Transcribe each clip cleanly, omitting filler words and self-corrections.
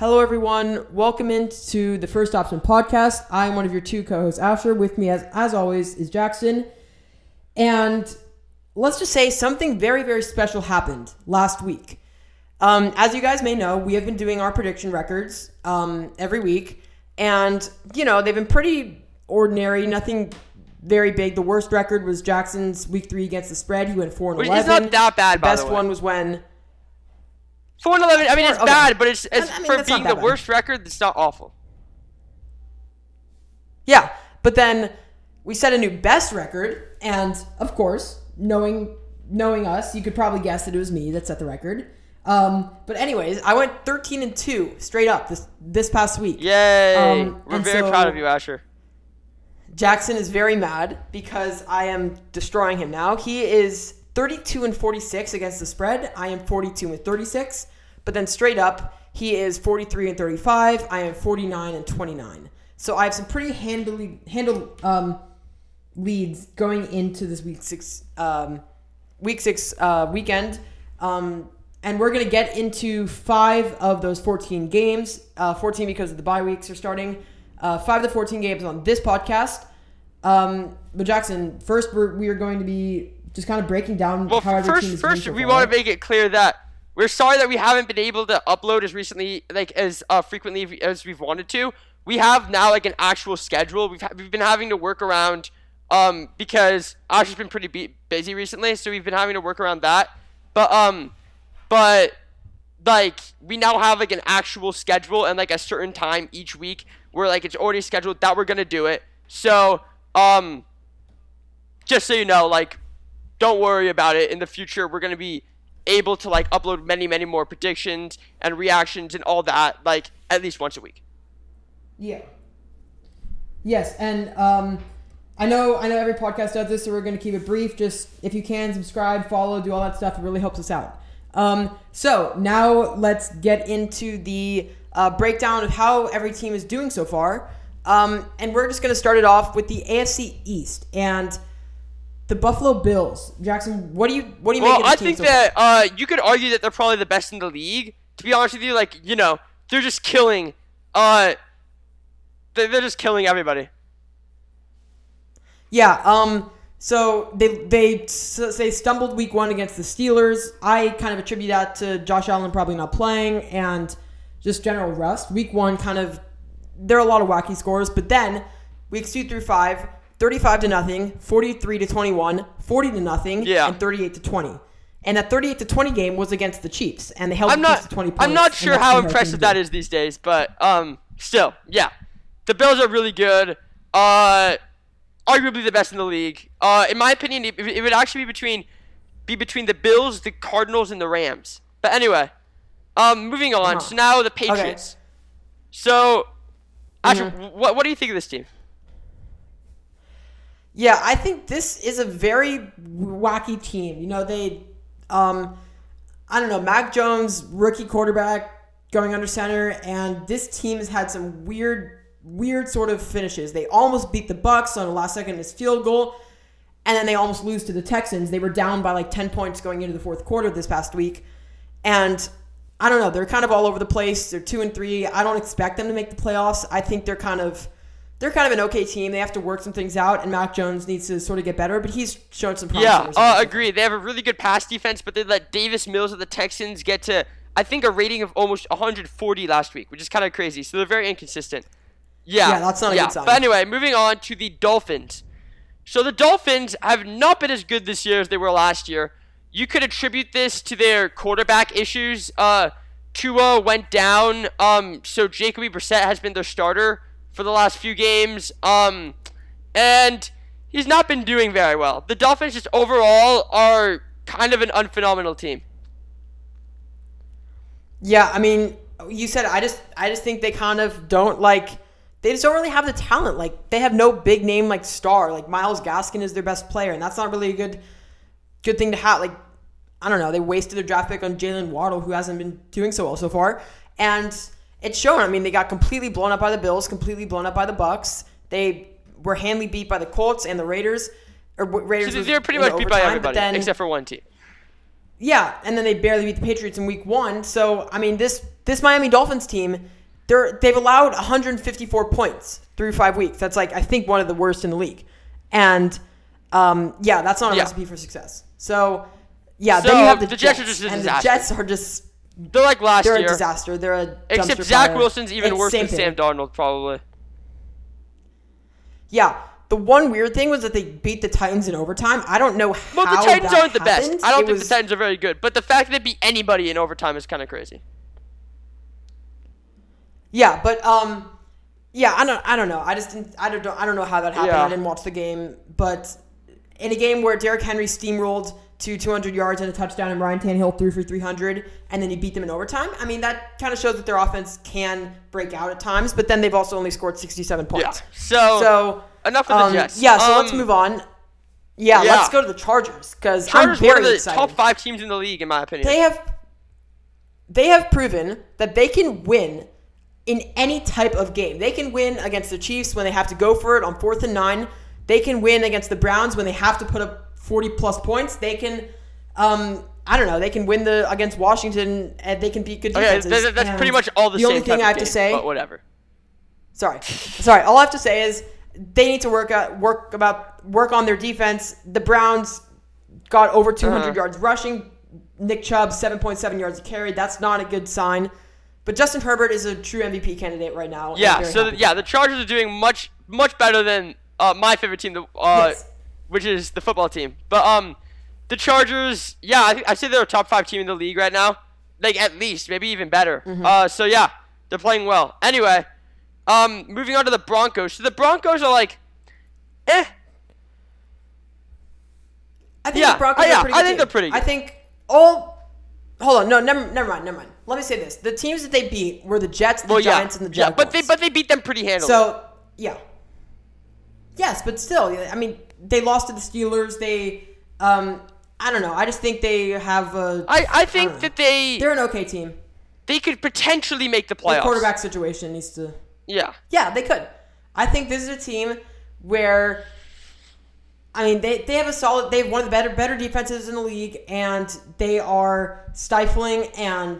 Hello, everyone. Welcome into the First Option podcast. I'm one of your two co-hosts, Asher. With me, as always, is Jackson. And let's just say something very, very special happened last week. As you guys may know, we have been doing our prediction records every week. And, you know, they've been pretty ordinary, nothing very big. The worst record was Jackson's week 3 against the spread. He went 4-11. It's not that bad, by the way. The best one was when... 4-11, I mean, it's okay. Bad, but it's I mean, for being the worst record, it's not awful. Yeah, but then we set a new best record, and of course, knowing us, you could probably guess that it was me that set the record. But anyways, I went 13-2 straight up this past week. Yay! We're very proud of you, Asher. Jackson is very mad because I am destroying him now. He is 32-46 against the spread. I am 42-36. But then straight up, he is 43-35. I am 49-29. So I have some pretty handle leads going into this week six weekend, and we're gonna get into 5 of those 14 games. 14 because of the bye weeks are starting. 5 of the 14 games on this podcast. But Jackson, first we are going to be just kind of breaking down. Well, first we want to make it clear that we're sorry that we haven't been able to upload as recently, like as frequently as we've wanted to. We have now like an actual schedule. We've been having to work around because Asher's been pretty busy recently, so we've been having to work around that. But like we now have like an actual schedule and like a certain time each week where like it's already scheduled that we're gonna do it. So just so you know, like. Don't worry about it. In the future, we're going to be able to like upload many, many more predictions and reactions and all that, like at least once a week. Yeah. Yes, and I know every podcast does this, so we're going to keep it brief. Just if you can, subscribe, follow, do all that stuff. It really helps us out. So now let's get into the breakdown of how every team is doing so far, and we're just going to start it off with the AFC East and. The Buffalo Bills, Jackson. What do you make of the team so far? Well, I think that you could argue that they're probably the best in the league. To be honest with you, like you know, they're just killing. They're just killing everybody. Yeah. So they stumbled week 1 against the Steelers. I kind of attribute that to Josh Allen probably not playing and just general rust. Week 1 kind of there are a lot of wacky scores, but then weeks 2 through 5. 35-0, 43-21, 40-0, and 38-20. And that 38-20 game was against the Chiefs, and they held the Chiefs to 20 points. I'm not sure how impressive that is these days, but still, yeah, the Bills are really good. Arguably the best in the league. In my opinion, it would actually be between the Bills, the Cardinals, and the Rams. But anyway, moving on. So now the Patriots. Okay. So, Asher, what do you think of this team? Yeah, I think this is a very wacky team. You know, they, I don't know, Mac Jones, rookie quarterback going under center, and this team has had some weird sort of finishes. They almost beat the Bucs on a last-second missed field goal, and then they almost lose to the Texans. They were down by like 10 points going into the fourth quarter this past week, and I don't know, they're kind of all over the place. They're 2-3. I don't expect them to make the playoffs. I think they're kind of an okay team. They have to work some things out, and Mac Jones needs to sort of get better, but he's shown some promise. Yeah, agree. They have a really good pass defense, but they let Davis Mills of the Texans get to, I think, a rating of almost 140 last week, which is kind of crazy. So they're very inconsistent. Yeah, that's not a good sign. But anyway, moving on to the Dolphins. So the Dolphins have not been as good this year as they were last year. You could attribute this to their quarterback issues. Tua went down, so Jacoby Brissett has been their starter for the last few games, and he's not been doing very well. The Dolphins just overall are kind of an unphenomenal team. Yeah, I mean, you said I just think they kind of don't like they just don't really have the talent. Like they have no big name like star. Like Miles Gaskin is their best player, and that's not really a good thing to have. Like I don't know, they wasted their draft pick on Jalen Waddle, who hasn't been doing so well so far, and. It's shown. I mean, they got completely blown up by the Bills, completely blown up by the Bucs. They were handily beat by the Colts and the Raiders. Raiders so they were pretty much beat by everybody except for one team. Yeah, and then they barely beat the Patriots in Week 1. So, I mean, this Miami Dolphins team, they've allowed 154 points through 5 weeks. That's, like, I think one of the worst in the league. And, yeah, that's not a recipe for success. So, yeah, so then you have the Jets. Are just a disaster. The Jets are just – they're like last year. They're a disaster. They're a dumpster fire. Except Zach Wilson's even worse than Sam Darnold probably. Yeah. The one weird thing was that they beat the Titans in overtime. I don't know how that happened. Well, the Titans aren't the best. I don't think the Titans are very good. But the fact that they beat anybody in overtime is kind of crazy. Yeah, but yeah, I don't know. I just didn't, I don't know how that happened. Yeah. I didn't watch the game, but in a game where Derrick Henry steamrolled to 200 yards and a touchdown, and Ryan Tannehill threw for 300, and then he beat them in overtime. I mean, that kind of shows that their offense can break out at times. But then they've also only scored 67 points. Yeah. So. Enough of the Jets. Yeah, so let's move on. Yeah, let's go to the Chargers because I'm very excited. Chargers are one of the top five teams in the league, in my opinion. They have proven that they can win in any type of game. They can win against the Chiefs when they have to go for it on 4th and 9. They can win against the Browns when they have to put up 40-plus points. They can, I don't know, they can win against Washington and they can beat good defenses. Okay, that's pretty much all the same type of game. The only thing I have to say, but whatever. Sorry. All I have to say is. They need to work on their defense. The Browns got over 200 yards rushing. Nick Chubb, 7.7 yards a carry. That's not a good sign. But Justin Herbert is a true MVP candidate right now. Yeah. So the Chargers are doing much better than my favorite team, which is the football team. But the Chargers, yeah, I'd say they're a top five team in the league right now. Like at least, maybe even better. Mm-hmm. So yeah, they're playing well. Anyway. Moving on to the Broncos. So the Broncos are like, eh. I think the Broncos are pretty good. I think they're pretty good. I think hold on. No, never mind. Let me say this. The teams that they beat were the Jets, Giants, and the Jaguars. Yeah, but they beat them pretty handily. So, yeah. Yes, but still, I mean, they lost to the Steelers. They, I don't know. I just think they have a... I think that they're an okay team. They could potentially make the playoffs. The quarterback situation needs to... Yeah. Yeah, they could. I think this is a team where, I mean, they have one of the better defenses in the league, and they are stifling, and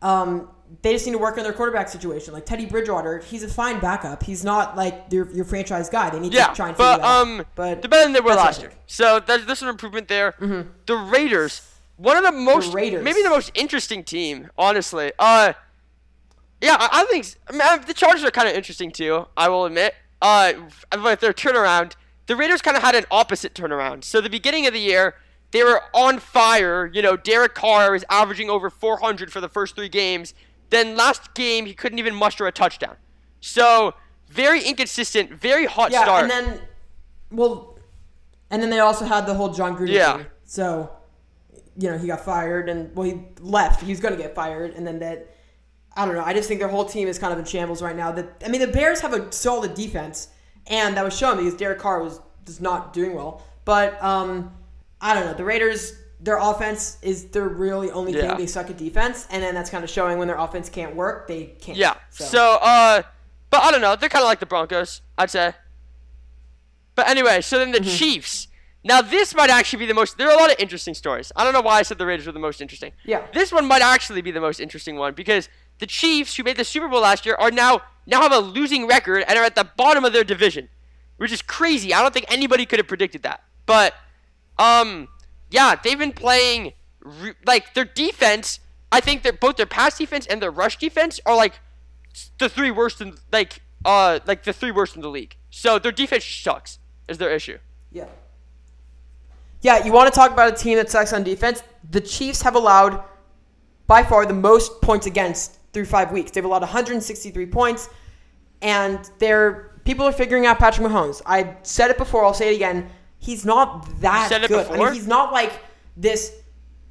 they just need to work on their quarterback situation. Like Teddy Bridgewater, he's a fine backup. He's not like your franchise guy. They need to try and figure that out. But they're better than they were last year. So there's an improvement there. Mm-hmm. The Raiders, one of maybe the most interesting team, honestly. Yeah, I think the Chargers are kind of interesting too, I will admit. But their turnaround, the Raiders kind of had an opposite turnaround. So the beginning of the year, they were on fire. You know, Derek Carr was averaging over 400 for the first three games. Then last game, he couldn't even muster a touchdown. So very inconsistent, very hot start. Yeah, and then, they also had the whole John Gruden thing. So, you know, he got fired and, he left. He was going to get fired. And then that... I don't know. I just think their whole team is kind of in shambles right now. The Bears have a solid defense, and that was shown because Derek Carr was just not doing well. But I don't know. The Raiders, their offense is their really only thing. They suck at defense, and then that's kind of showing when their offense can't work, they can't. Yeah. So, but I don't know. They're kind of like the Broncos, I'd say. But anyway, so then the Chiefs. Now, this might actually be the most... There are a lot of interesting stories. I don't know why I said the Raiders were the most interesting. Yeah. This one might actually be the most interesting one because... The Chiefs, who made the Super Bowl last year, are now have a losing record and are at the bottom of their division, which is crazy. I don't think anybody could have predicted that. But, they've been playing their defense. I think that both their pass defense and their rush defense are the three worst in the league. So their defense sucks is their issue. Yeah. Yeah, you want to talk about a team that sucks on defense? The Chiefs have allowed by far the most points against. Through 5 weeks, they've allowed 163 points, and people are figuring out Patrick Mahomes. I said it before; I'll say it again. He's not that good. I mean, he's not like this.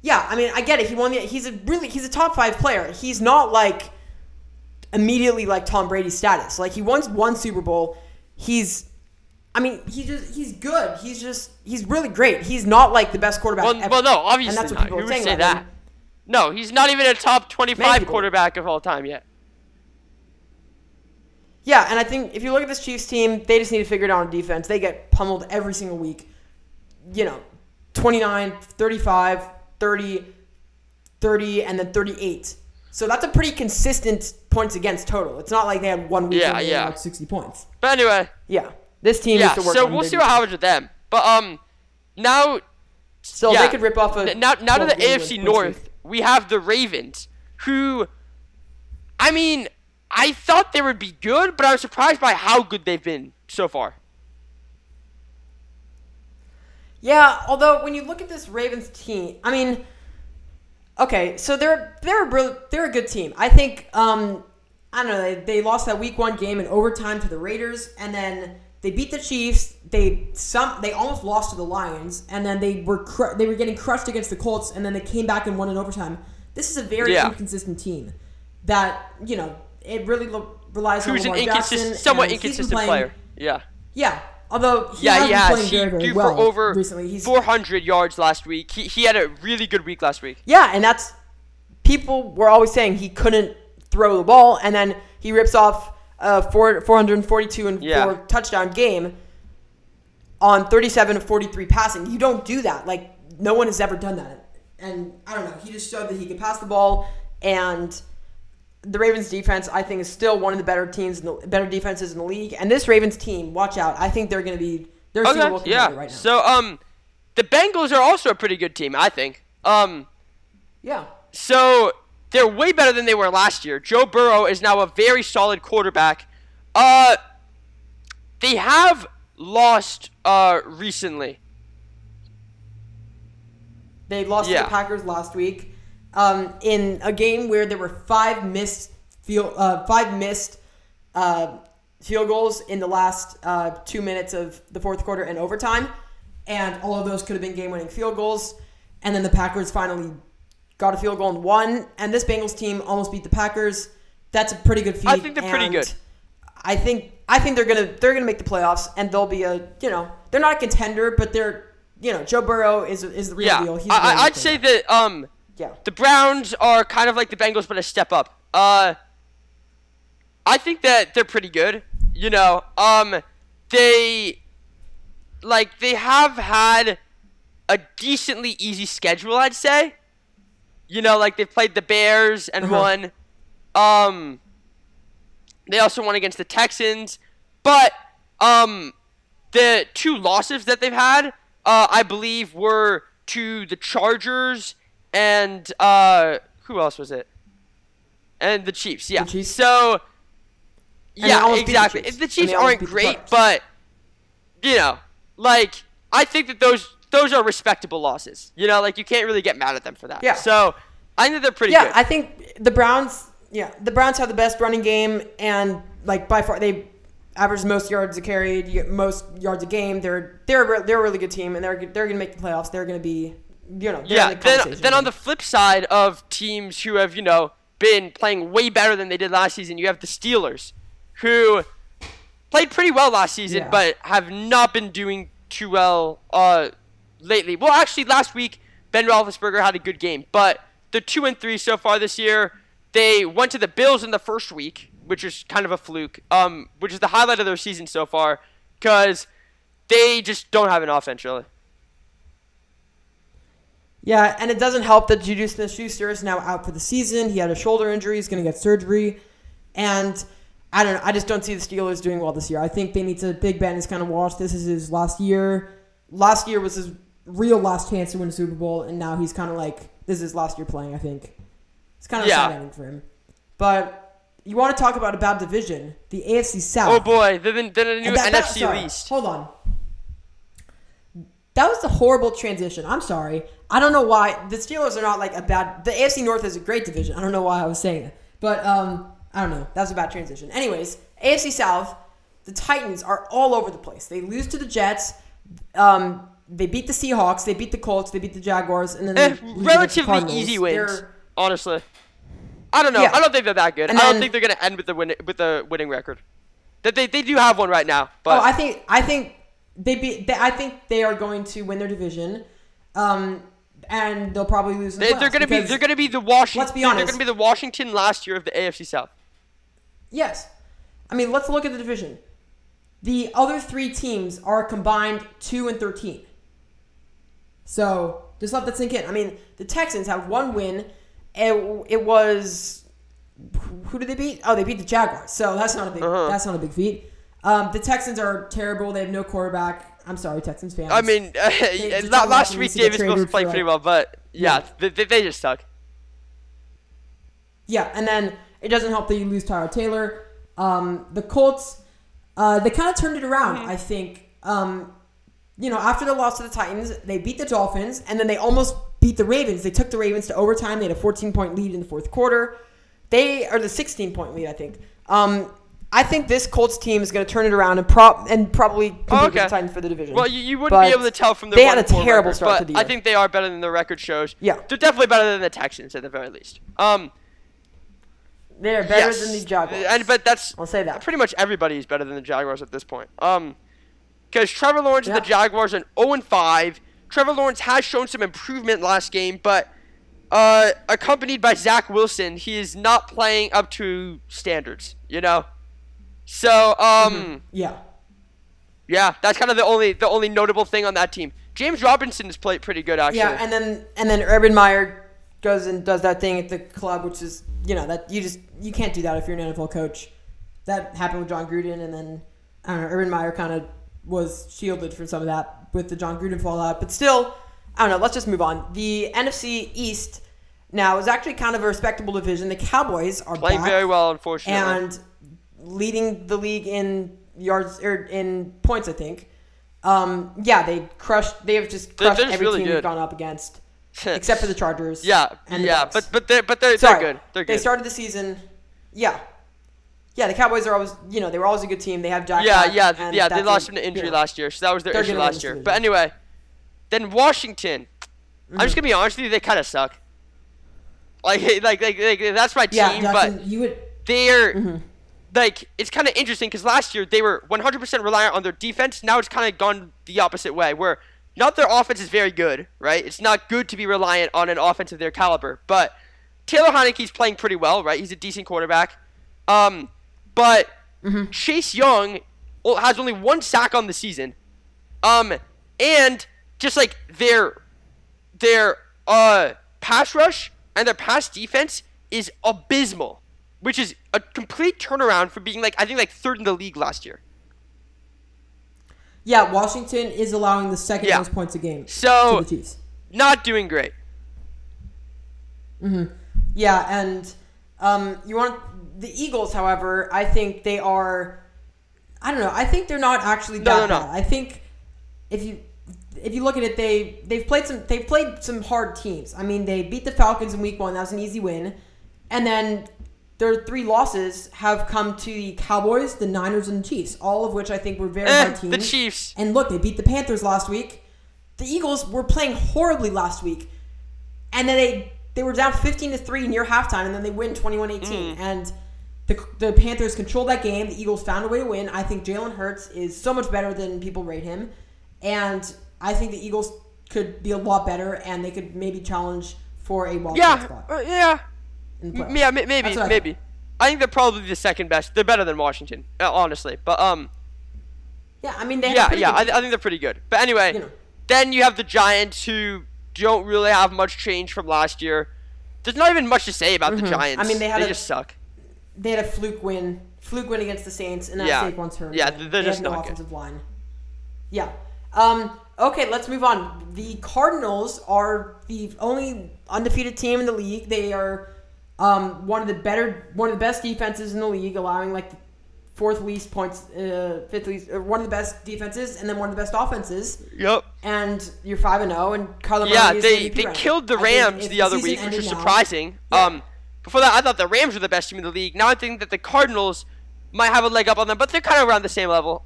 Yeah, I mean, I get it. He won. He's a top five player. He's not like immediately like Tom Brady status. Like he won one Super Bowl. He's good. He's really great. He's not like the best quarterback. Well, ever. Well no, obviously and that's what people not. Who would say that? Him. No, he's not even a top 25 quarterback of all time yet. Yeah, and I think if you look at this Chiefs team, they just need to figure it out on defense. They get pummeled every single week. 29, 35, 30, 30, and then 38. So that's a pretty consistent points against total. It's not like they had one week and they had like 60 points. But anyway. Yeah. This team needs to work on them. So we'll see what happens with them. But now... So they could rip off a... Now to the AFC North, we have the Ravens, who... I mean, I thought they would be good, but I was surprised by how good they've been so far. Yeah, although when you look at this Ravens team, I mean... Okay, so they're a good team. I think, I don't know, they lost that week one game in overtime to the Raiders, and then they beat the Chiefs. They almost lost to the Lions, and then they were getting crushed against the Colts, and then they came back and won in overtime. This is a very inconsistent team that, it really relies on Lamar Jackson. Who's somewhat inconsistent player. Yeah. Yeah. Although he threw for over recently. He's 400 yards last week. He had a really good week last week. Yeah, and that's people were always saying he couldn't throw the ball, and then he rips off a 442 and four touchdown game on 37 of 43 passing. You don't do that. Like no one has ever done that. And I don't know. He just showed that he could pass the ball, and the Ravens defense, I think, is still one of the better teams, better defenses in the league. And this Ravens team, watch out! I think they're going to be right now. So the Bengals are also a pretty good team, I think. So they're way better than they were last year. Joe Burrow is now a very solid quarterback. They have lost recently. They lost to the Packers last week. In a game where there were five missed field goals in the last 2 minutes of the fourth quarter and overtime, and all of those could have been game-winning field goals, and then the Packers finally got a field goal and won, and this Bengals team almost beat the Packers. That's a pretty good feat. I think they're pretty good. I think they're gonna make the playoffs, and they'll be they're not a contender, but they're Joe Burrow is the real deal. He's I'd say that Yeah. The Browns are kind of like the Bengals, but a step up. I think that they're pretty good. They have had a decently easy schedule, I'd say. They've played the Bears and won. They also won against the Texans, but the two losses that they've had, I believe, were to the Chargers. And who else was it? And the Chiefs, yeah. The Chiefs? So, yeah, exactly. The Chiefs aren't great, but, I think that those are respectable losses. You can't really get mad at them for that. Yeah. So, I think they're pretty good. Yeah, I think the Browns have the best running game, and, by far, they average most yards a carry, most yards a game. They're a really good team, and they're going to make the playoffs. They're going to be... Then on the flip side of teams who have, been playing way better than they did last season, you have the Steelers, who played pretty well last season, but have not been doing too well lately. Well, actually, last week, Ben Roethlisberger had a good game, but they're 2-3 so far this year. They went to the Bills in the first week, which is kind of a fluke, which is the highlight of their season so far, because they just don't have an offense, really. Yeah, and it doesn't help that Juju Smith-Schuster is now out for the season. He had a shoulder injury. He's going to get surgery. And I don't know. I just don't see the Steelers doing well this year. I think they need to – Big Ben is kind of washed. This is his last year. Last year was his real last chance to win a Super Bowl, and now he's kind of this is his last year playing, I think. It's kind of sad ending for him. But you want to talk about a bad division, the AFC South. Oh, boy. They're the new NFC East. Hold on. That was a horrible transition. I'm sorry. I don't know why. The Steelers are not a bad... The AFC North is a great division. I don't know why I was saying that. But, I don't know. That was a bad transition. Anyways, AFC South, the Titans are all over the place. They lose to the Jets. They beat the Seahawks. They beat the Colts. They beat the Jaguars. And then relatively easy wins, honestly. I don't know. Yeah. I don't think they're that good. I don't think they're going to end with the winning record. That they do have one right now. But. Oh, I think... I think they are going to win their division, and they'll probably lose. They're going to be the Washington. Let's be honest. They're going to be the Washington last year of the AFC South. Yes, I mean, let's look at the division. The other three teams are combined 2-13. So just let that sink in. I mean, the Texans have one win. It was, who did they beat? Oh, they beat the Jaguars. So that's not a big feat. The Texans are terrible. They have no quarterback. I'm sorry, Texans fans. I mean, last week Davis Mills played pretty well, but yeah. They just suck. Yeah, and then it doesn't help that you lose Tyrod Taylor. The Colts, they kind of turned it around, I think. After the loss to the Titans, they beat the Dolphins, and then they almost beat the Ravens. They took the Ravens to overtime. They had a 14-point lead in the fourth quarter. They are the 16-point lead, I think. I think this Colts team is going to turn it around and probably compete with the Titans for the division. Well, you wouldn't be able to tell from the one-4 record. They had a terrible start to the year. I think they are better than the record shows. Yeah. They're definitely better than the Texans, at the very least. They are better than the Jaguars. I'll say that. Pretty much everybody is better than the Jaguars at this point. Because Trevor Lawrence and the Jaguars are 0-5. Trevor Lawrence has shown some improvement last game, but accompanied by Zach Wilson, he is not playing up to standards, you know? So, yeah, that's kind of the only notable thing on that team. James Robinson has played pretty good, actually. Yeah, and then Urban Meyer goes and does that thing at the club, which is, that you can't do that if you're an NFL coach. That happened with John Gruden, and then I don't know, Urban Meyer kind of was shielded from some of that with the John Gruden fallout. But still, I don't know. Let's just move on. The NFC East now is actually kind of a respectable division. The Cowboys are playing very well, unfortunately, and leading the league in yards or in points, I think. They have just crushed every team they've gone up against. Except for the Chargers. Yeah. And they're good. They're good. They started the season. Yeah. Yeah, the Cowboys are always, they were always a good team. They have Jackson. Yeah, they lost him to injury last year. So that was their issue last year. But anyway, then Washington. I'm just going to be honest with you, they kind of suck. Like that's my team, Jackson, but they're like, it's kind of interesting because last year they were 100% reliant on their defense. Now it's kind of gone the opposite way where not their offense is very good, right? It's not good to be reliant on an offense of their caliber, but Taylor Heineke's playing pretty well, right? He's a decent quarterback. But Chase Young has only one sack on the season. And just like their pass rush and their pass defense is abysmal, which is a complete turnaround from being I think third in the league last year. Yeah, Washington is allowing the second most points a game to the Chiefs. Not doing great. Yeah, and the Eagles, however, I think they are. I don't know. I think they're not actually bad. I think if you look at it, they've played some hard teams. I mean, they beat the Falcons in Week 1. That was an easy win, and then their three losses have come to the Cowboys, the Niners, and the Chiefs, all of which I think were very hard teams. The Chiefs. And look, they beat the Panthers last week. The Eagles were playing horribly last week. And then they were down 15-3 near halftime, and then they win 21-18. And the Panthers controlled that game. The Eagles found a way to win. I think Jalen Hurts is so much better than people rate him. And I think the Eagles could be a lot better, and they could maybe challenge for a wild card spot. Yeah, maybe. I think they're probably the second best. They're better than Washington, honestly. But yeah, I mean they. I think they're pretty good. But anyway, then you have the Giants, who don't really have much change from last year. There's not even much to say about the Giants. I mean, they just suck. They had a fluke win against the Saints, and that Saquon's hurt. Yeah, they're just not good. Offensive line. Yeah. Okay, let's move on. The Cardinals are the only undefeated team in the league. They are. One of the best defenses in the league, allowing the fourth least points, fifth least, or one of the best defenses, and then one of the best offenses. Yep. And you're 5-0, and Kyler Murray. Yeah, they killed the Rams the other week, which was surprising. Yeah. Before that, I thought the Rams were the best team in the league. Now I think that the Cardinals might have a leg up on them, but they're kind of around the same level.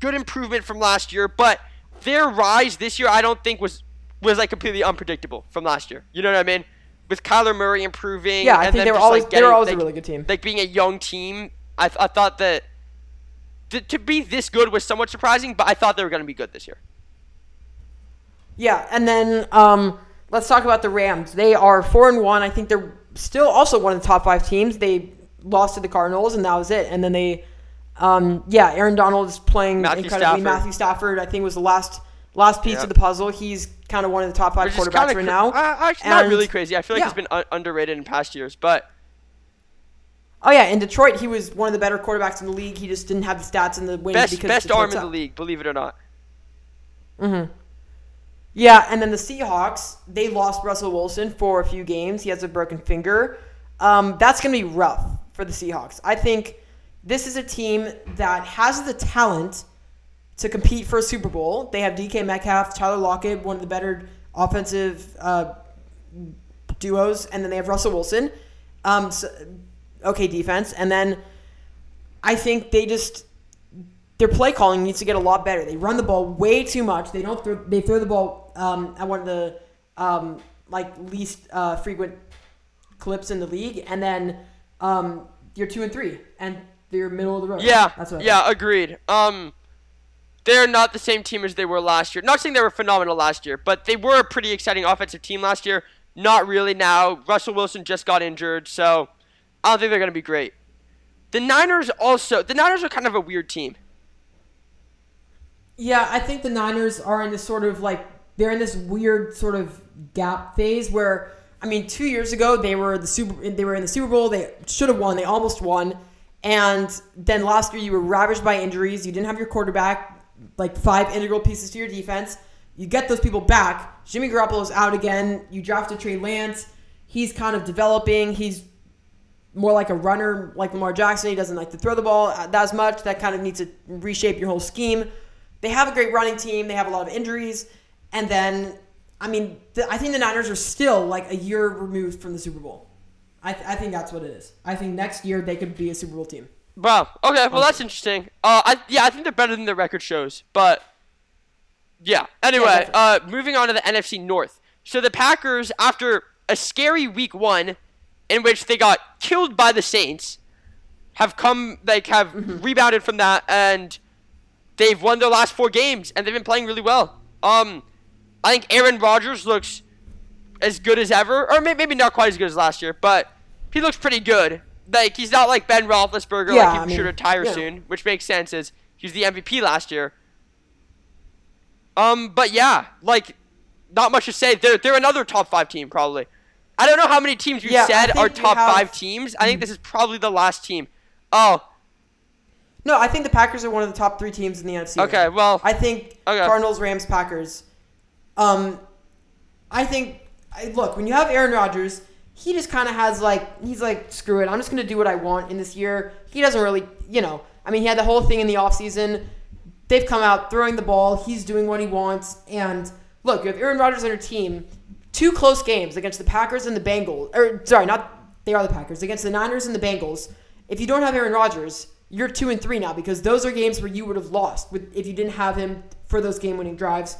Good improvement from last year, but their rise this year, I don't think was completely unpredictable from last year. You know what I mean? With Kyler Murray improving, I think they were always a really good team. Like being a young team, I thought that to be this good was somewhat surprising, but I thought they were going to be good this year. Yeah, and then let's talk about the Rams. They are 4-1. I think they're still also one of the top 5 teams. They lost to the Cardinals, and that was it. And then they, Aaron Donald is playing incredibly. Matthew Stafford, I think, was the last piece of the puzzle. He's kind of one of the top 5 quarterbacks right now. Not really crazy. I feel like he's been underrated in past years, but. Oh, yeah, in Detroit, he was one of the better quarterbacks in the league. He just didn't have the stats in the wins. Best arm in the league, believe it or not. Mm-hmm. Yeah, and then the Seahawks, they lost Russell Wilson for a few games. He has a broken finger. That's going to be rough for the Seahawks. I think this is a team that has the talent to compete for a Super Bowl. They have DK Metcalf, Tyler Lockett, one of the better offensive duos, and then they have Russell Wilson. Okay defense, and then I think their play calling needs to get a lot better. They run the ball way too much. They throw the ball at one of the least frequent clips in the league, and then you're 2-3, and they're middle of the road. Yeah, that's what agreed. They're not the same team as they were last year. Not saying they were phenomenal last year, but they were a pretty exciting offensive team last year. Not really now. Russell Wilson just got injured, so. I don't think they're going to be great. The Niners are kind of a weird team. Yeah, I think the Niners are in this sort of they're in this weird sort of gap phase where, 2 years ago they were in the Super Bowl, they should have won, they almost won, and then last year you were ravaged by injuries, you didn't have your quarterback, 5 integral pieces to your defense, you get those people back, Jimmy Garoppolo's out again, you drafted Trey Lance, he's kind of developing, he's more like a runner, like Lamar Jackson. He doesn't like to throw the ball as much. That kind of needs to reshape your whole scheme. They have a great running team. They have a lot of injuries. And then, I think the Niners are still a year removed from the Super Bowl. I think that's what it is. I think next year they could be a Super Bowl team. Wow. Okay, well, that's interesting. I think they're better than their record shows. But, yeah. Anyway, moving on to the NFC North. So the Packers, after a scary week one, in which they got killed by the Saints, have rebounded from that, and they've won their last 4 games, and they've been playing really well. I think Aaron Rodgers looks as good as ever, or maybe not quite as good as last year, but he looks pretty good. He's not like Ben Roethlisberger, should retire soon, which makes sense as he was the MVP last year. But yeah, not much to say. They're another top 5 team probably. I don't know how many teams said are top 5 teams. I think this is probably the last team. Oh. No, I think the Packers are one of the top 3 teams in the NFC. Okay, well. I think Cardinals, Rams, Packers. Look, when you have Aaron Rodgers, he just kind of has screw it. I'm just going to do what I want in this year. He doesn't really, he had the whole thing in the offseason. They've come out throwing the ball. He's doing what he wants. And look, you have Aaron Rodgers on your team. 2 close games against the Packers and the Bengals. They are the Packers. Against the Niners and the Bengals. If you don't have Aaron Rodgers, you're 2-3 now because those are games where you would have lost if you didn't have him for those game-winning drives.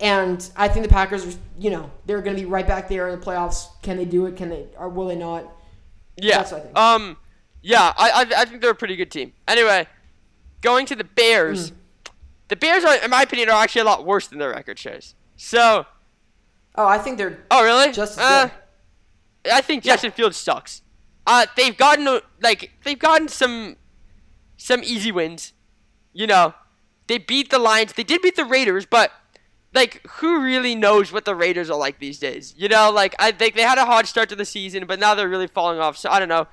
And I think the Packers, they're going to be right back there in the playoffs. Can they do it? Will they not? Yeah. That's what I think. I think they're a pretty good team. Anyway, going to the Bears. The Bears, in my opinion, are actually a lot worse than their record shows. So... Oh, I think they're... Oh, really? Just as good. I think Justin Fields sucks. They've gotten some easy wins. They beat the Lions. They did beat the Raiders, but who really knows what the Raiders are like these days? I think they had a hard start to the season, but now they're really falling off. So I don't know.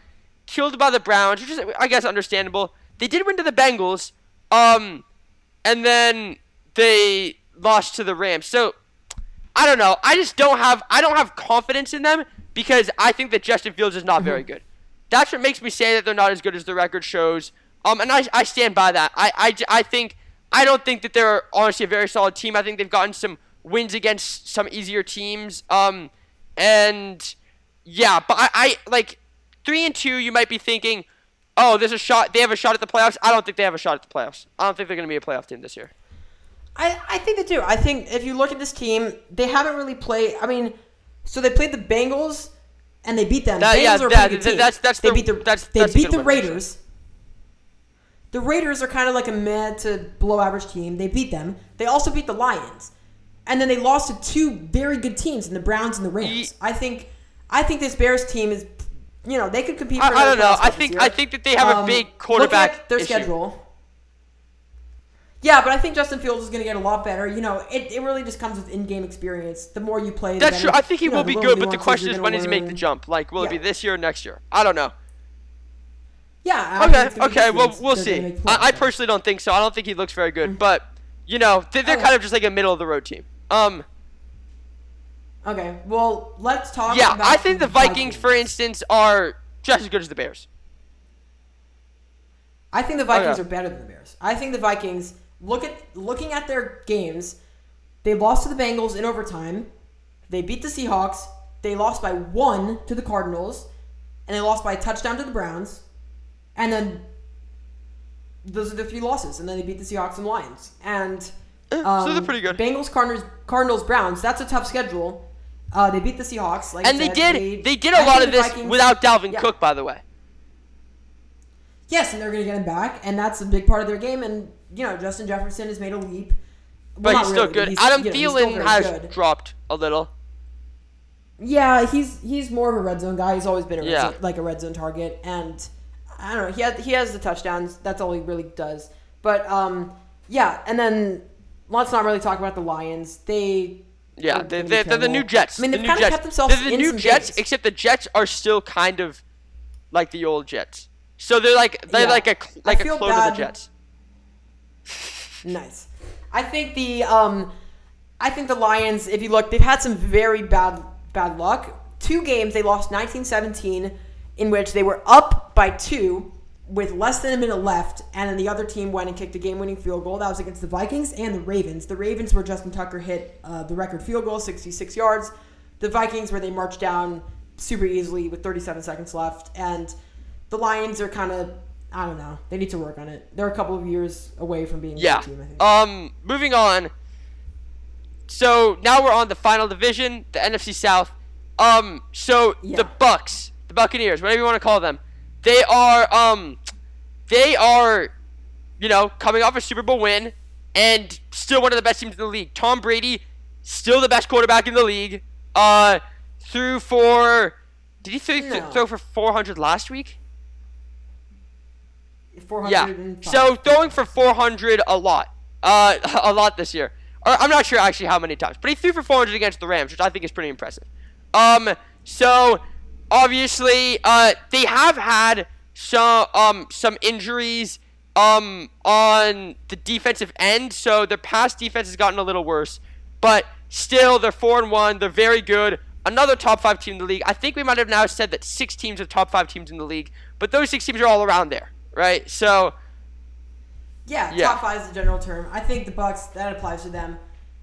Killed by the Browns, which is I guess understandable. They did win to the Bengals, and then they lost to the Rams. So. I don't know. I just don't have confidence in them because I think that Justin Fields is not very good. That's what makes me say that they're not as good as the record shows. And I stand by that. I don't think that they're honestly a very solid team. I think they've gotten some wins against some easier teams. But I 3-2. You might be thinking, oh, there's a shot. They have a shot at the playoffs. I don't think they have a shot at the playoffs. I don't think they're going to be a playoff team this year. I think they do. I think if you look at this team, they haven't really played. So they played the Bengals, and they beat them. They beat the Raiders. The Raiders are kind of like a mid to below average team. They beat them. They also beat the Lions, and then they lost to 2 very good teams in the Browns and the Rams. I think this Bears team is you know, they could compete. For I don't know. I think that they have a big quarterback issue. Their schedule. Yeah, but I think Justin Fields is going to get a lot better. You know, it really just comes with in-game experience. The more you play, that's true. I think he will be good, but the question is, when does he make the jump? Like, will it be this year or next year? I don't know. Yeah. Okay. Well, we'll see. I personally don't think so. I don't think he looks very good, mm-hmm. but you know, they're kind of just like a middle-of-the-road team. Okay. Well, let's talk. Yeah, I think the Vikings, for instance, are just as good as the Bears. I think the Vikings are better than the Bears. I think the Vikings. Looking at their games, they lost to the Bengals in overtime. They beat the Seahawks. They lost by 1 to the Cardinals, and they lost by a touchdown to the Browns. And then those are the 3 losses, and then they beat the Seahawks and Lions. And so they're pretty good. Bengals, Cardinals, Browns. That's a tough schedule. They beat the Seahawks, like and I said, they did a lot of this Vikings, without Dalvin Cook, by the way. Yes, and they're going to get him back, and that's a big part of their game. And you know, Justin Jefferson has made a leap. Well, but he's still good. Adam Thielen has dropped a little. Yeah, he's more of a red zone guy. He's always been a red zone target. And, I don't know, he has the touchdowns. That's all he really does. But, yeah, and then let's not really talk about the Lions. They're the new Jets. I mean, they've kind of kept themselves in some games. They're the new Jets, except the Jets are still kind of like the old Jets. So they're like a clone of the Jets. Nice. I think the Lions, if you look, they've had some very bad luck. 2 games they lost 19-17, in which they were up by 2 with less than a minute left, and then the other team went and kicked a game-winning field goal. That was against the Vikings and the Ravens. The Ravens where Justin Tucker hit the record field goal, 66 yards. The Vikings where they marched down super easily with 37 seconds left. And the Lions are kind of, I don't know. They need to work on it. They're a couple of years away from being a good team, I think. Moving on. So now we're on the final division, the NFC South. The Bucs, the Buccaneers, whatever you want to call them, they are, you know, coming off a Super Bowl win and still one of the best teams in the league. Tom Brady, still the best quarterback in the league. Did he throw for 400 last week? 405. Yeah, so throwing for 400 a lot this year. Or I'm not sure actually how many times, but he threw for 400 against the Rams, which I think is pretty impressive. So obviously, they have had some injuries on the defensive end, so their pass defense has gotten a little worse. But still, they're 4-1. They're very good. Another top 5 team in the league. I think we might have now said that 6 teams are top 5 teams in the league, but those 6 teams are all around there. Right, so top 5 is the general term. I think the Bucs, that applies to them.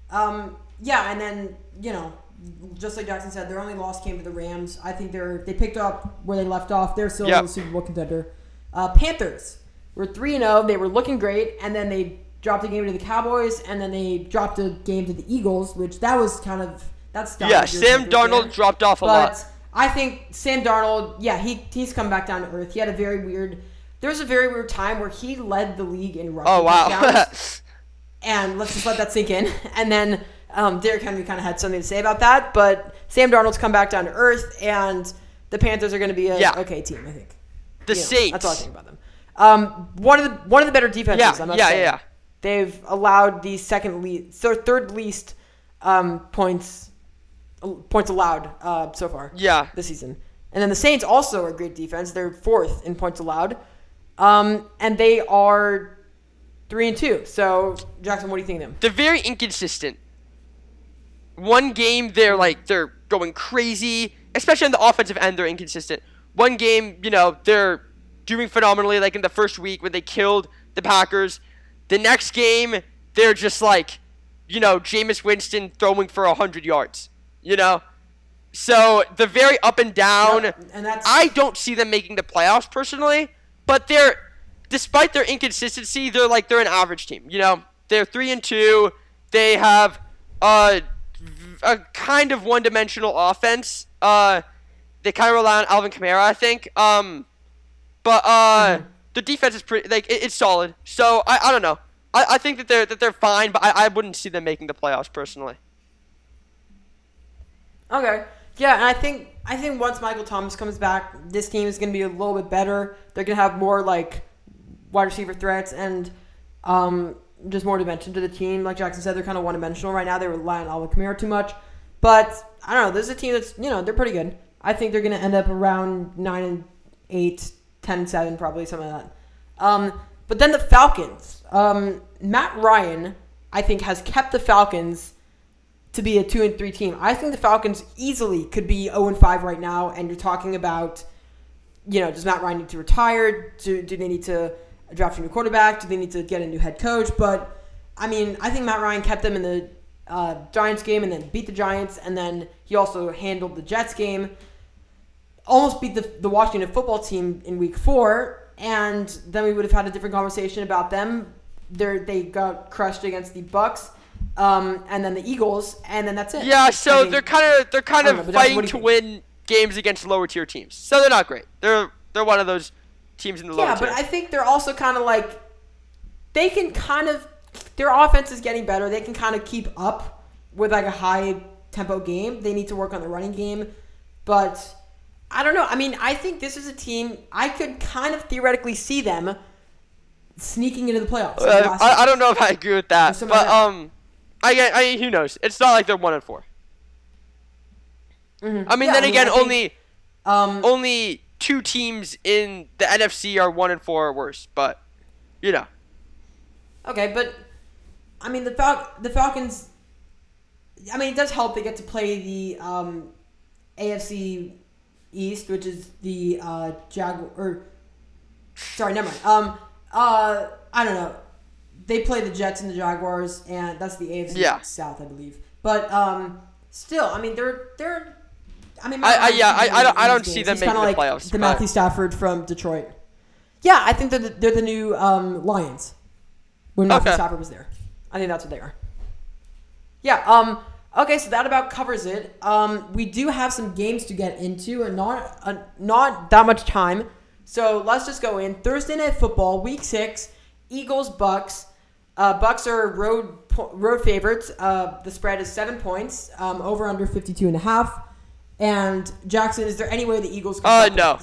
And then you know, just like Jackson said, their only loss came to the Rams. I think they picked up where they left off. They're still a Super Bowl contender. Panthers were 3-0. They were looking great, and then they dropped a game to the Cowboys, and then they dropped a game to the Eagles, which that was kind of Sam Darnold dropped off a lot. I think Sam Darnold, he's come back down to earth. He had a very weird. There was a very weird time where he led the league in rushing touchdowns. And let's just let that sink in. And then Derrick Henry kind of had something to say about that. But Sam Darnold's come back down to earth, and the Panthers are going to be an okay team, I think. The Saints. That's all I think about them. One of the better defenses, I must say. Yeah. They've allowed the third least points allowed so far this season. And then the Saints also are a great defense. They're 4th in points allowed. And they are 3-2. So, Jackson, what do you think of them? They're very inconsistent. One game, they're going crazy. Especially on the offensive end, they're inconsistent. One game, you know, they're doing phenomenally, like in the first week when they killed the Packers. The next game, they're just like, you know, Jameis Winston throwing for 100 yards, you know? So, they're very up and down. Yep, and I don't see them making the playoffs, personally. But despite their inconsistency, they're an average team. You know, they're 3-2. They have a kind of one-dimensional offense. They kind of rely on Alvin Kamara, I think. Their defense is pretty it's solid. So I don't know. I think that they're fine, but I wouldn't see them making the playoffs personally. Okay. Yeah, and I think once Michael Thomas comes back, this team is going to be a little bit better. They're going to have more, like, wide receiver threats and just more dimension to the team. Like Jackson said, they're kind of one-dimensional right now. They rely on Alvin Kamara too much. But, I don't know, this is a team that's, you know, they're pretty good. I think they're going to end up around 9-8, 10-7, probably, something like that. But then the Falcons. Matt Ryan, I think, has kept the Falcons to be a 2-3 team. I think the Falcons easily could be 0-5 right now, and you're talking about, you know, does Matt Ryan need to retire? Do they need to draft a new quarterback? Do they need to get a new head coach? But, I mean, I think Matt Ryan kept them in the Giants game and then beat the Giants, and then he also handled the Jets game. Almost beat the Washington football team in week 4, and then we would have had a different conversation about them. They got crushed against the Bucks, and then the Eagles, and then that's it. Yeah, so I mean, they're kind of fighting to win games against lower tier teams. So they're not great. They're one of those teams in the lower tier. Yeah, but I think they're also kind of like they can kind of their offense is getting better. They can kind of keep up with like a high tempo game. They need to work on the running game, but I don't know. I mean, I think this is a team I could kind of theoretically see them sneaking into the playoffs. I don't know if I agree with that, but I who knows? It's not like they're 1-4. Mm-hmm. I mean, yeah, then I mean, again, only two teams in the NFC are 1-4 or worse, but you know. Okay, but I mean the Falcons. I mean, it does help they get to play the AFC East, which is the I don't know. They play the Jets and the Jaguars, and that's the AFC South, I believe. But still, I mean, they're. I mean, I don't see them making the playoffs. The Matthew Stafford from Detroit. Yeah, I think they're the new Lions. When Matthew Stafford was there, I think that's what they are. Yeah. Okay, so that about covers it. We do have some games to get into, and not that much time. So let's just go in. Thursday Night Football, Week 6, Eagles-Bucks. Bucks are road favorites. The spread is 7 points, over under 52.5. And Jackson, is there any way the Eagles can No.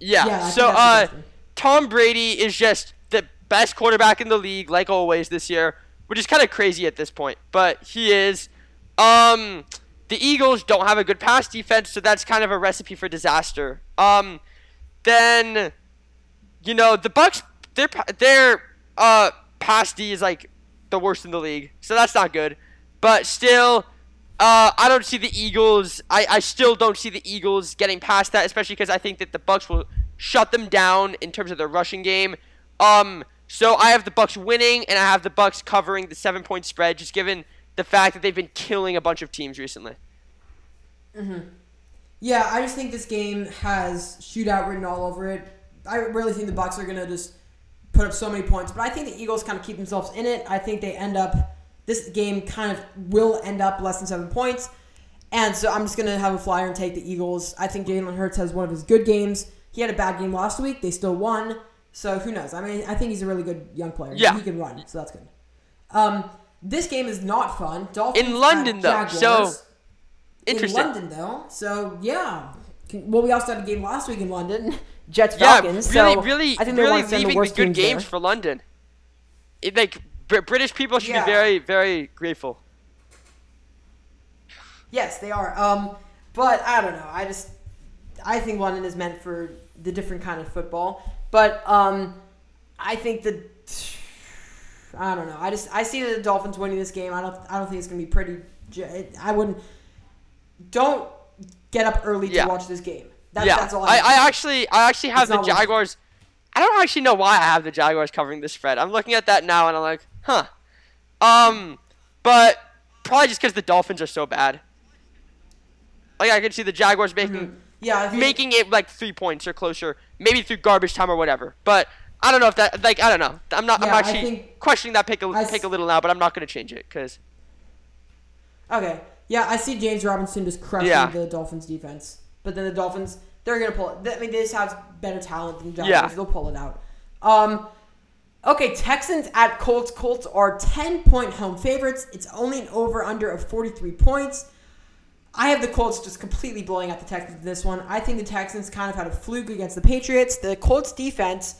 Yeah so Tom Brady is just the best quarterback in the league, like always this year, which is kind of crazy at this point, but he is. The Eagles don't have a good pass defense, so that's kind of a recipe for disaster. Then, you know, the Bucks, their pass D is like the worst in the league, so that's not good. But still, I don't see the Eagles. I still don't see the Eagles getting past that, especially because I think that the Bucks will shut them down in terms of their rushing game. So I have the Bucks winning, and I have the Bucks covering the 7-point spread, just given the fact that they've been killing a bunch of teams recently. Mm-hmm. Yeah, I just think this game has shootout written all over it. I really think the Bucks are going to just put up so many points, but I think the Eagles kind of keep themselves in it. I think they end up, this game kind of will end up less than 7 points, and so I'm just going to have a flyer and take the Eagles. I think Jalen Hurts has one of his good games. He had a bad game last week. They still won, so who knows? I mean, I think he's a really good young player. Yeah. He can run, so that's good. This game is not fun. Dolphins in London, though. So, interesting. In London, though. So, yeah. Well, we also had a game last week in London. Jets-Falcons. Yeah, really, I think really leaving the good games there for London. British people should be very, very grateful. Yes, they are. But, I don't know. I think London is meant for the different kind of football. But, I think I don't know. I see the Dolphins winning this game. I don't think it's gonna be pretty. I wouldn't. Don't get up early to watch this game. That's all. I actually have the Jaguars. I don't actually know why I have the Jaguars covering this spread. I'm looking at that now and I'm like, huh. But probably just because the Dolphins are so bad. Like I could see the Jaguars making making it like 3 points or closer, maybe through garbage time or whatever. But I don't know if that, like, I don't know. I'm not. I'm actually questioning that pick a little now, but I'm not going to change it because. Okay. Yeah, I see James Robinson just crushing the Dolphins' defense, but then the Dolphins, they're going to pull it. I mean, they just have better talent than Dolphins. Yeah. They'll pull it out. Okay, Texans at Colts. Colts are 10-point home favorites. It's only an over/under of 43 points. I have the Colts just completely blowing out the Texans in this one. I think the Texans kind of had a fluke against the Patriots. The Colts defense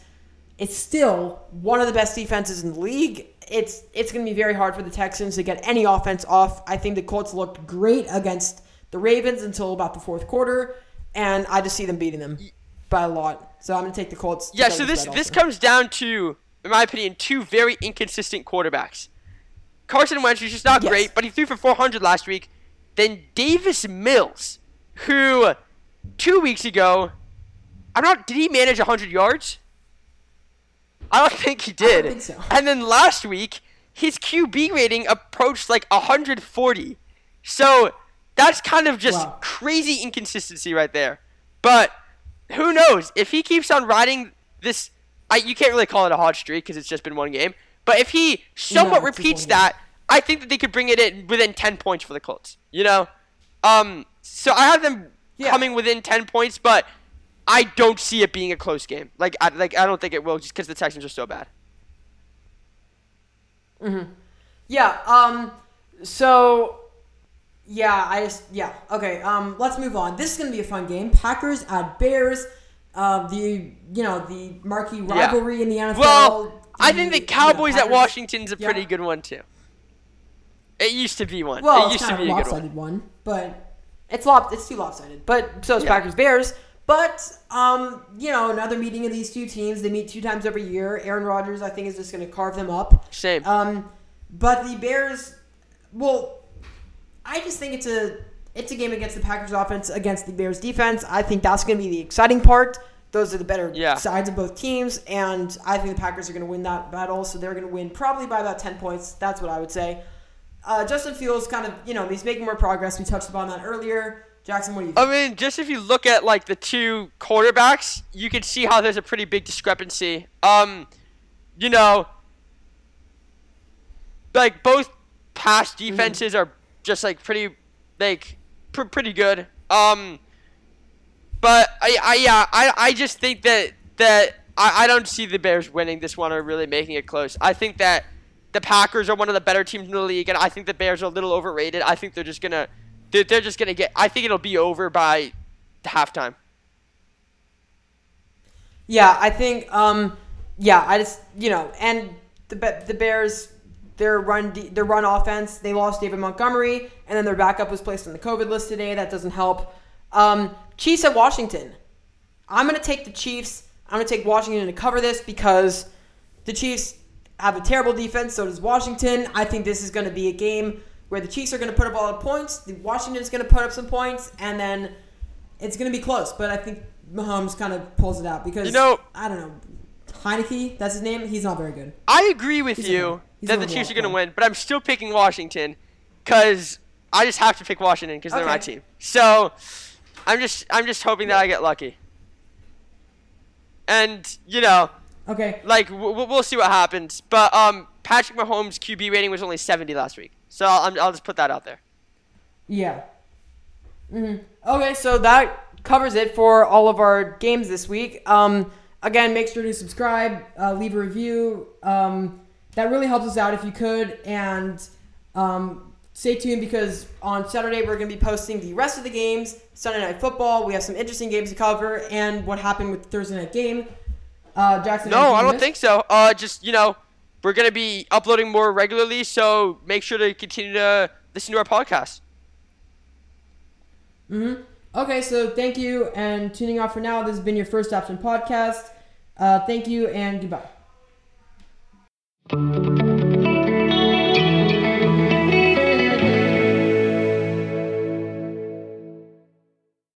is still one of the best defenses in the league. It's going to be very hard for the Texans to get any offense off. I think the Colts looked great against the Ravens until about the fourth quarter, and I just see them beating them by a lot. So I'm going to take the Colts. Yeah, so this comes down to, in my opinion, two very inconsistent quarterbacks. Carson Wentz, who's just not great, but he threw for 400 last week. Then Davis Mills, who 2 weeks ago, did he manage 100 yards? I don't think he did. I don't think so. And then last week, his QB rating approached like 140. So that's kind of just crazy inconsistency right there. But who knows? If he keeps on riding this, you can't really call it a hot streak because it's just been one game. But if he somewhat repeats that, I think that they could bring it in within 10 points for the Colts. You know? So I have them coming within 10 points, but I don't see it being a close game. I don't think it will, just because the Texans are so bad. Mm-hmm. Yeah. Okay. Let's move on. This is gonna be a fun game. Packers at Bears. The marquee rivalry in the NFL. Well, I think the Cowboys at Washington's a pretty good one too. It used to be one. Well, it used to be a lopsided one, but it's too lopsided. But so is Packers Bears. But, another meeting of these two teams. They meet two times every year. Aaron Rodgers, I think, is just going to carve them up. Same. But the Bears, I just think it's a game against the Packers offense against the Bears defense. I think that's going to be the exciting part. Those are the better sides of both teams. And I think the Packers are going to win that battle. So they're going to win probably by about 10 points. That's what I would say. Justin Fields kind of, he's making more progress. We touched upon that earlier. Jackson, what do you think? I mean, just if you look at, the two quarterbacks, you can see how there's a pretty big discrepancy. Both pass defenses are just, pretty good. But, I just think that I don't see the Bears winning this one or really making it close. I think that the Packers are one of the better teams in the league, and I think the Bears are a little overrated. I think they're just going to... I think it'll be over by halftime. Yeah, I think. I just and the Bears, their run offense. They lost David Montgomery, and then their backup was placed on the COVID list today. That doesn't help. Chiefs at Washington. I'm gonna take the Chiefs. I'm gonna take Washington to cover this because the Chiefs have a terrible defense. So does Washington. I think this is gonna be a game where the Chiefs are going to put up a lot of points, the Washington's going to put up some points, and then it's going to be close. But I think Mahomes kind of pulls it out because, I don't know, Heineke, that's his name, he's not very good. I agree with you that the Chiefs are going to win, but I'm still picking Washington because I just have to pick Washington because they're my team. So I'm just hoping that I get lucky. And, we'll see what happens. But Patrick Mahomes' QB rating was only 70 last week. So I'll just put that out there. Yeah. Mm-hmm. Okay, so that covers it for all of our games this week. Again, make sure to subscribe, leave a review. That really helps us out if you could. And stay tuned because on Saturday we're going to be posting the rest of the games, Sunday Night Football. We have some interesting games to cover and what happened with the Thursday night game. Jackson. No, I don't think so. We're going to be uploading more regularly, so make sure to continue to listen to our podcast. Mm-hmm. Okay, so thank you, and tuning off for now. This has been your First Option podcast. Thank you, and goodbye.